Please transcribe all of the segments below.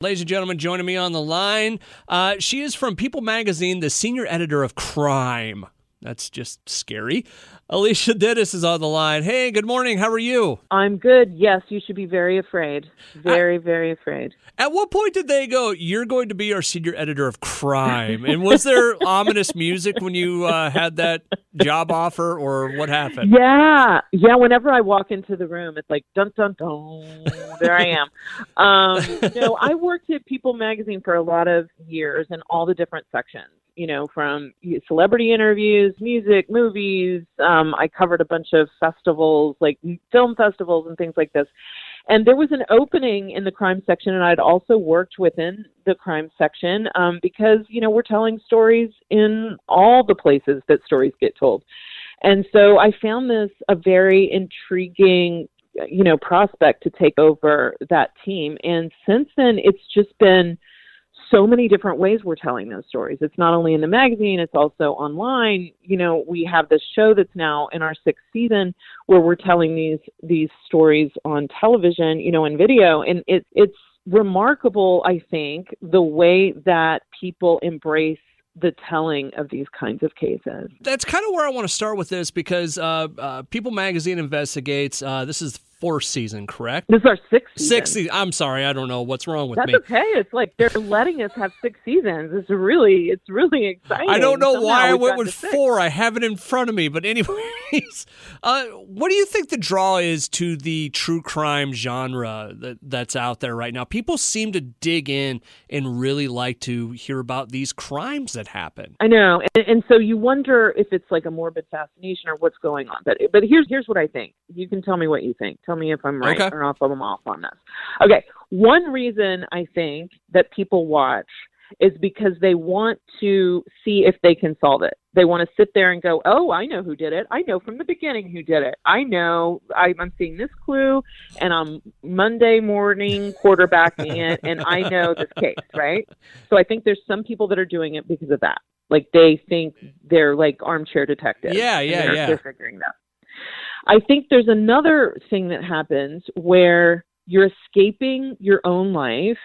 Ladies and gentlemen, joining me on the line, she is from People Magazine, the senior editor of Crime. That's just scary. Alicia Dennis is on the line. Hey, good morning. How are you? I'm good. Yes, you should be very afraid. Very afraid. At what point did they go, you're going to be our senior editor of Crime? And was there ominous music when you had that job offer, or what happened? Yeah. Whenever I walk into the room, it's like, dun, dun, dun. There I am. No, I worked at People Magazine for a lot of years in all the different sections. You know, from celebrity interviews, music, movies. I covered a bunch of festivals, like film festivals and things like this. And there was an opening in the crime section, and I'd also worked within the crime section because, you know, we're telling stories in all the places that stories get told. And so I found this a very intriguing, you know, prospect to take over that team. And since then, it's just been so many different ways we're telling those stories. It's not only in the magazine, it's also online. You know, we have this show that's now in our sixth season where we're telling these stories on television, you know, in video. And it's remarkable, I think, the way that people embrace the telling of these kinds of cases. That's kind of where I want to start with this, because People Magazine Investigates, this is fourth season, correct? This is our sixth season. I'm sorry, I don't know what's wrong with me. That's okay. It's like they're letting us have six seasons. It's really exciting. I don't know why I went with four. I have it in front of me, but anyways, what do you think the draw is to the true crime genre that's out there right now? People seem to dig in and really like to hear about these crimes that happen. I know, and so you wonder if it's like a morbid fascination or what's going on. But here's what I think. You can tell me what you think. Tell me if I'm right or if I'm off on this. Okay. One reason I think that people watch is because they want to see if they can solve it. They want to sit there and go, oh, I know who did it. I know from the beginning who did it. I know I'm seeing this clue, and I'm Monday morning quarterbacking it, and I know this case, right? So I think there's some people that are doing it because of that. Like, they think they're like armchair detectives. Yeah. They're figuring it out. I think there's another thing that happens where you're escaping your own life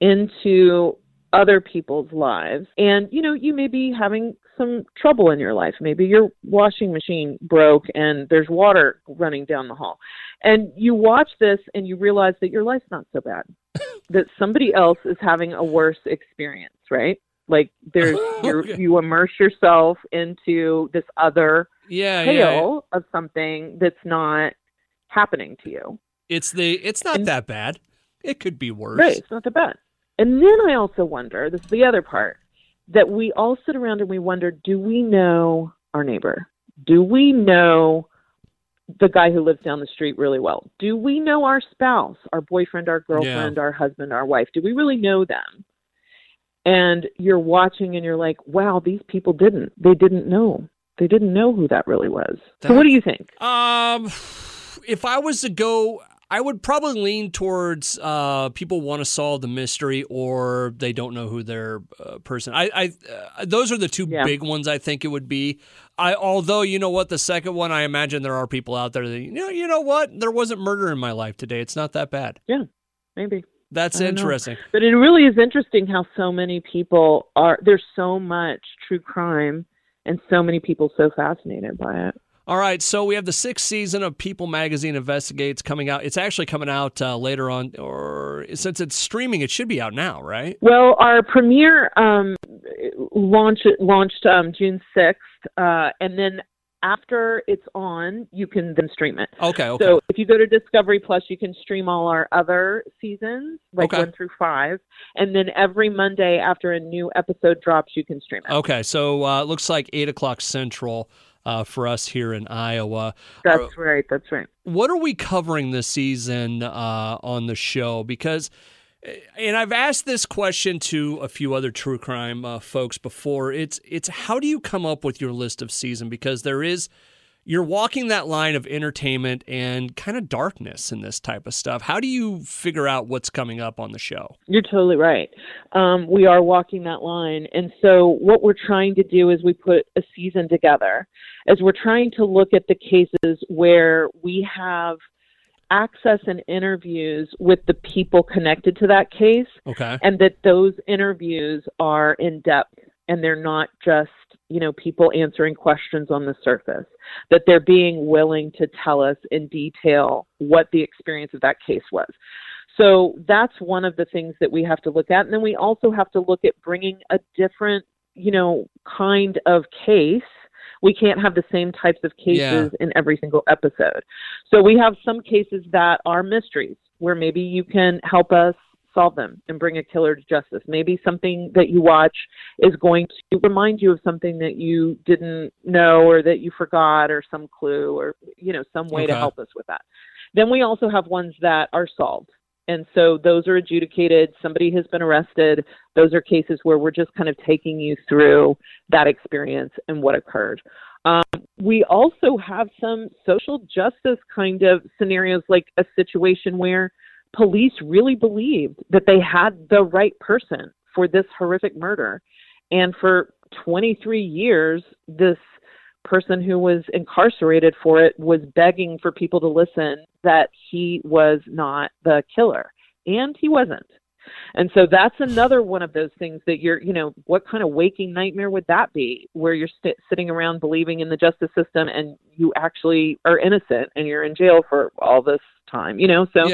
into other people's lives. And, you know, you may be having some trouble in your life. Maybe your washing machine broke and there's water running down the hall. And you watch this and you realize that your life's not so bad, that somebody else is having a worse experience, right? Like, there's you immerse yourself into this other tale of something that's not happening to you. It's not that bad. It could be worse. Right, it's not that bad. And then I also wonder, this is the other part, that we all sit around and we wonder, do we know our neighbor? Do we know the guy who lives down the street really well? Do we know our spouse, our boyfriend, our girlfriend, our husband, our wife? Do we really know them? And you're watching and you're like, wow, these people didn't. They didn't know. They didn't know who that really was. So what do you think? If I was to go, I would probably lean towards people want to solve the mystery, or they don't know who their person. Those are the two big ones I think it would be. Although, you know what, the second one, I imagine there are people out there that, you know what, there wasn't murder in my life today. It's not that bad. Yeah, maybe. That's interesting. Know. But it really is interesting how so many people are, there's so much true crime and so many people so fascinated by it. All right, so we have the sixth season of People Magazine Investigates coming out. It's actually coming out later on, or since it's streaming, it should be out now, right? Well, our premiere launched June 6th, and then after it's on, you can then stream it. Okay. So if you go to Discovery Plus, you can stream all our other seasons, like 1 through 5. And then every Monday after a new episode drops, you can stream it. Okay. So it looks like 8 o'clock Central for us here in Iowa. That's right. What are we covering this season on the show? Because, and I've asked this question to a few other true crime folks before. It's how do you come up with your list of season? Because you're walking that line of entertainment and kind of darkness in this type of stuff. How do you figure out what's coming up on the show? You're totally right. We are walking that line. And so what we're trying to do is we put a season together as we're trying to look at the cases where we have access and interviews with the people connected to that case. Okay. And that those interviews are in depth and they're not just, you know, people answering questions on the surface, that they're being willing to tell us in detail what the experience of that case was. So that's one of the things that we have to look at. And then we also have to look at bringing a different, you know, kind of case. We can't have the same types of cases in every single episode. So we have some cases that are mysteries where maybe you can help us solve them and bring a killer to justice. Maybe something that you watch is going to remind you of something that you didn't know or that you forgot, or some clue, or, you know, some way to help us with that. Then we also have ones that are solved. And so those are adjudicated. Somebody has been arrested. Those are cases where we're just kind of taking you through that experience and what occurred. We also have some social justice kind of scenarios, like a situation where police really believed that they had the right person for this horrific murder. And for 23 years, this person who was incarcerated for it was begging for people to listen that he was not the killer, and he wasn't. And so that's another one of those things that you're, you know, what kind of waking nightmare would that be, where you're sitting around believing in the justice system and you actually are innocent and you're in jail for all this time, you know? So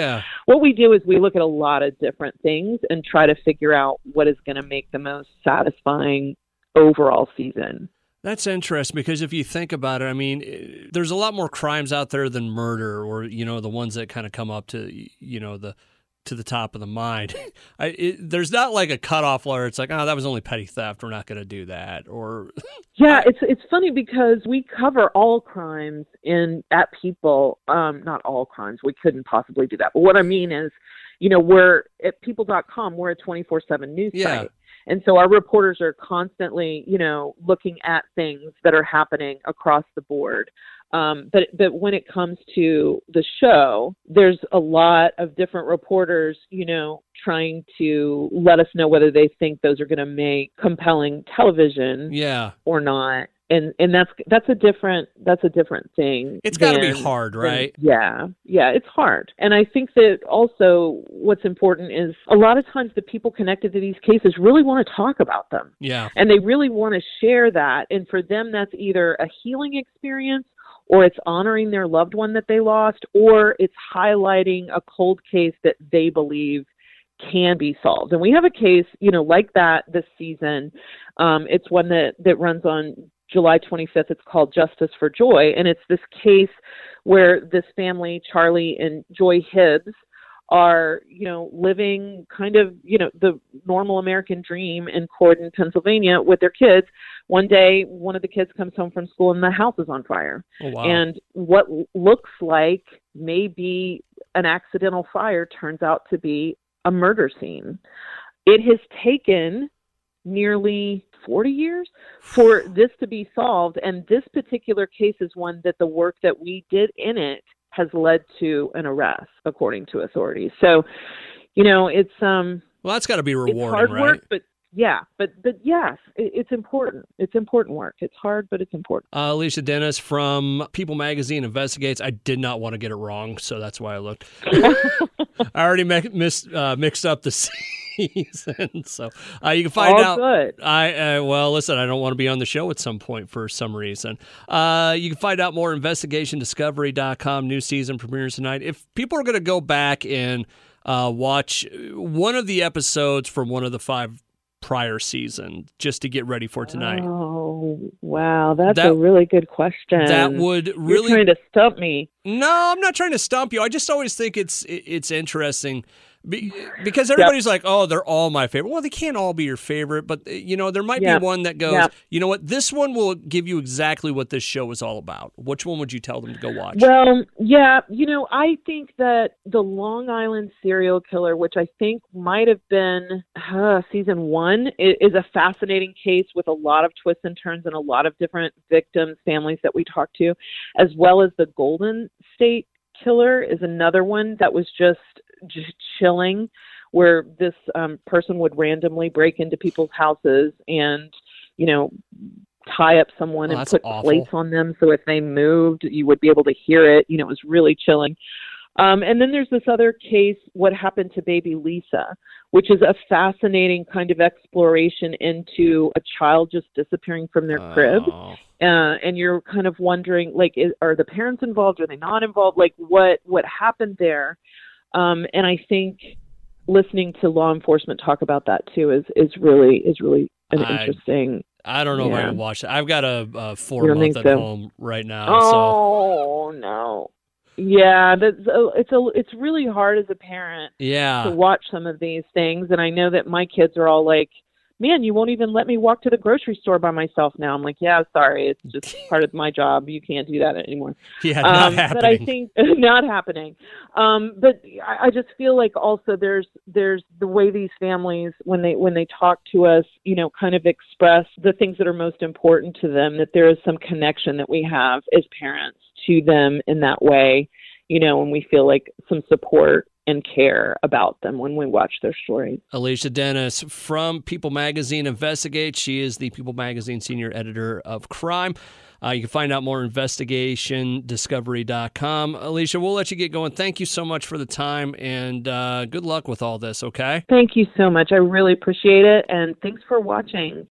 what we do is we look at a lot of different things and try to figure out what is going to make the most satisfying overall season. That's interesting, because if you think about it, I mean, there's a lot more crimes out there than murder, or, you know, the ones that kind of come up to, you know, the to the top of the mind. There's not like a cutoff where it's like, oh, that was only petty theft, we're not going to do that. Or it's funny because we cover all crimes in at People. Not all crimes, we couldn't possibly do that. But what I mean is, you know, we're at people.com, we're a 24/7 news site. And so our reporters are constantly, you know, looking at things that are happening across the board. But when it comes to the show, there's a lot of different reporters, you know, trying to let us know whether they think those are going to make compelling television or not. And that's a different thing. It's got to be hard, right? It's hard. And I think that also what's important is a lot of times the people connected to these cases really want to talk about them. Yeah. And they really want to share that. And for them, that's either a healing experience, or it's honoring their loved one that they lost, or it's highlighting a cold case that they believe can be solved. And we have a case, you know, like that this season. It's one that runs on July 25th. It's called Justice for Joy. And it's this case where this family, Charlie and Joy Hibbs, are, you know, living kind of, you know, the normal American dream in Corden, Pennsylvania, with their kids. One day, one of the kids comes home from school and the house is on fire. Oh, wow. And what looks like maybe an accidental fire turns out to be a murder scene. It has taken nearly 40 years for this to be solved. And this particular case is one that the work that we did in it has led to an arrest, according to authorities. So, you know, it's well, that's got to be rewarding, it's hard work, right? But yes, it's important. It's important work. It's hard, but it's important. Alicia Dennis from People Magazine Investigates. I did not want to get it wrong, so that's why I looked. I already mixed up the season, so you can find out. Good. Well, listen, I don't want to be on the show at some point for some reason. You can find out more at InvestigationDiscovery.com. New season premieres tonight. If people are going to go back and watch one of the episodes from one of the five prior season, just to get ready for tonight. Oh, wow. That's a really good question. That would really... You're trying to stump me. No, I'm not trying to stump you. I just always think it's interesting because everybody's like, oh, they're all my favorite. Well, they can't all be your favorite, but, you know, there might be one that goes, you know what, this one will give you exactly what this show is all about. Which one would you tell them to go watch? Well, yeah, you know, I think that the Long Island serial killer, which I think might have been season one, is a fascinating case with a lot of twists and turns and a lot of different victims, families that we talked to, as well as the Golden State Killer is another one that was just chilling, where this person would randomly break into people's houses and, you know, tie up someone and put plates on them. So if they moved, you would be able to hear it. You know, it was really chilling. And then there's this other case, What Happened to Baby Lisa, which is a fascinating kind of exploration into a child just disappearing from their crib. And you're kind of wondering, like, are the parents involved? Are they not involved? Like, what happened there? And I think listening to law enforcement talk about that too is really an interesting. I don't know if I can watch that. I've got a 4-month at home right now. Oh, so. No. Yeah, it's really hard as a parent to watch some of these things. And I know that my kids are all like, man, you won't even let me walk to the grocery store by myself now. I'm like, yeah, sorry. It's just part of my job. You can't do that anymore. Yeah, not happening. But I think not happening. But I just feel like also there's the way these families, when they talk to us, you know, kind of express the things that are most important to them, that there is some connection that we have as parents to them in that way, you know, and we feel like some support and care about them when we watch their stories. Alicia Dennis from People Magazine Investigates. She is the People Magazine senior editor of crime. You can find out more at InvestigationDiscovery.com. Alicia, we'll let you get going. Thank you so much for the time, and good luck with all this, okay? Thank you so much. I really appreciate it, and thanks for watching.